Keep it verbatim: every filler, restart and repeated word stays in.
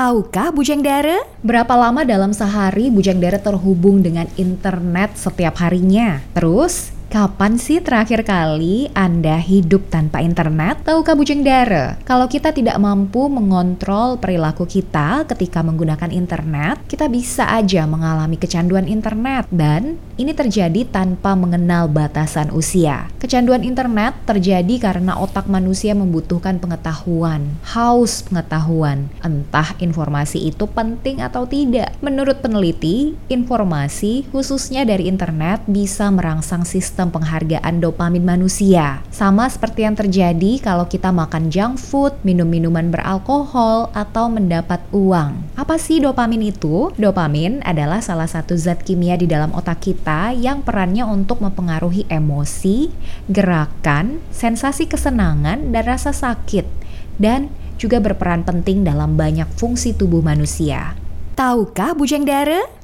Tahukah Bujang Dare? Berapa lama dalam sehari Bujang Dare terhubung dengan internet setiap harinya? Terus, kapan sih terakhir kali Anda hidup tanpa internet? Tahukah Bujang Dare? Kalau kita tidak mampu mengontrol perilaku kita ketika menggunakan internet, kita bisa aja mengalami kecanduan internet. Dan ini terjadi tanpa mengenal batasan usia. Kecanduan internet terjadi karena otak manusia membutuhkan pengetahuan, haus pengetahuan. Entah informasi itu penting atau tidak. Menurut peneliti, informasi khususnya dari internet bisa merangsang sistem penghargaan dopamin manusia. Sama seperti yang terjadi kalau kita makan junk food, minum minuman beralkohol, atau mendapat uang. Apa sih dopamin itu? Dopamin adalah salah satu zat kimia di dalam otak kita yang perannya untuk mempengaruhi emosi, gerakan, sensasi kesenangan, dan rasa sakit, dan juga berperan penting dalam banyak fungsi tubuh manusia. Tahukah Bujang Dare?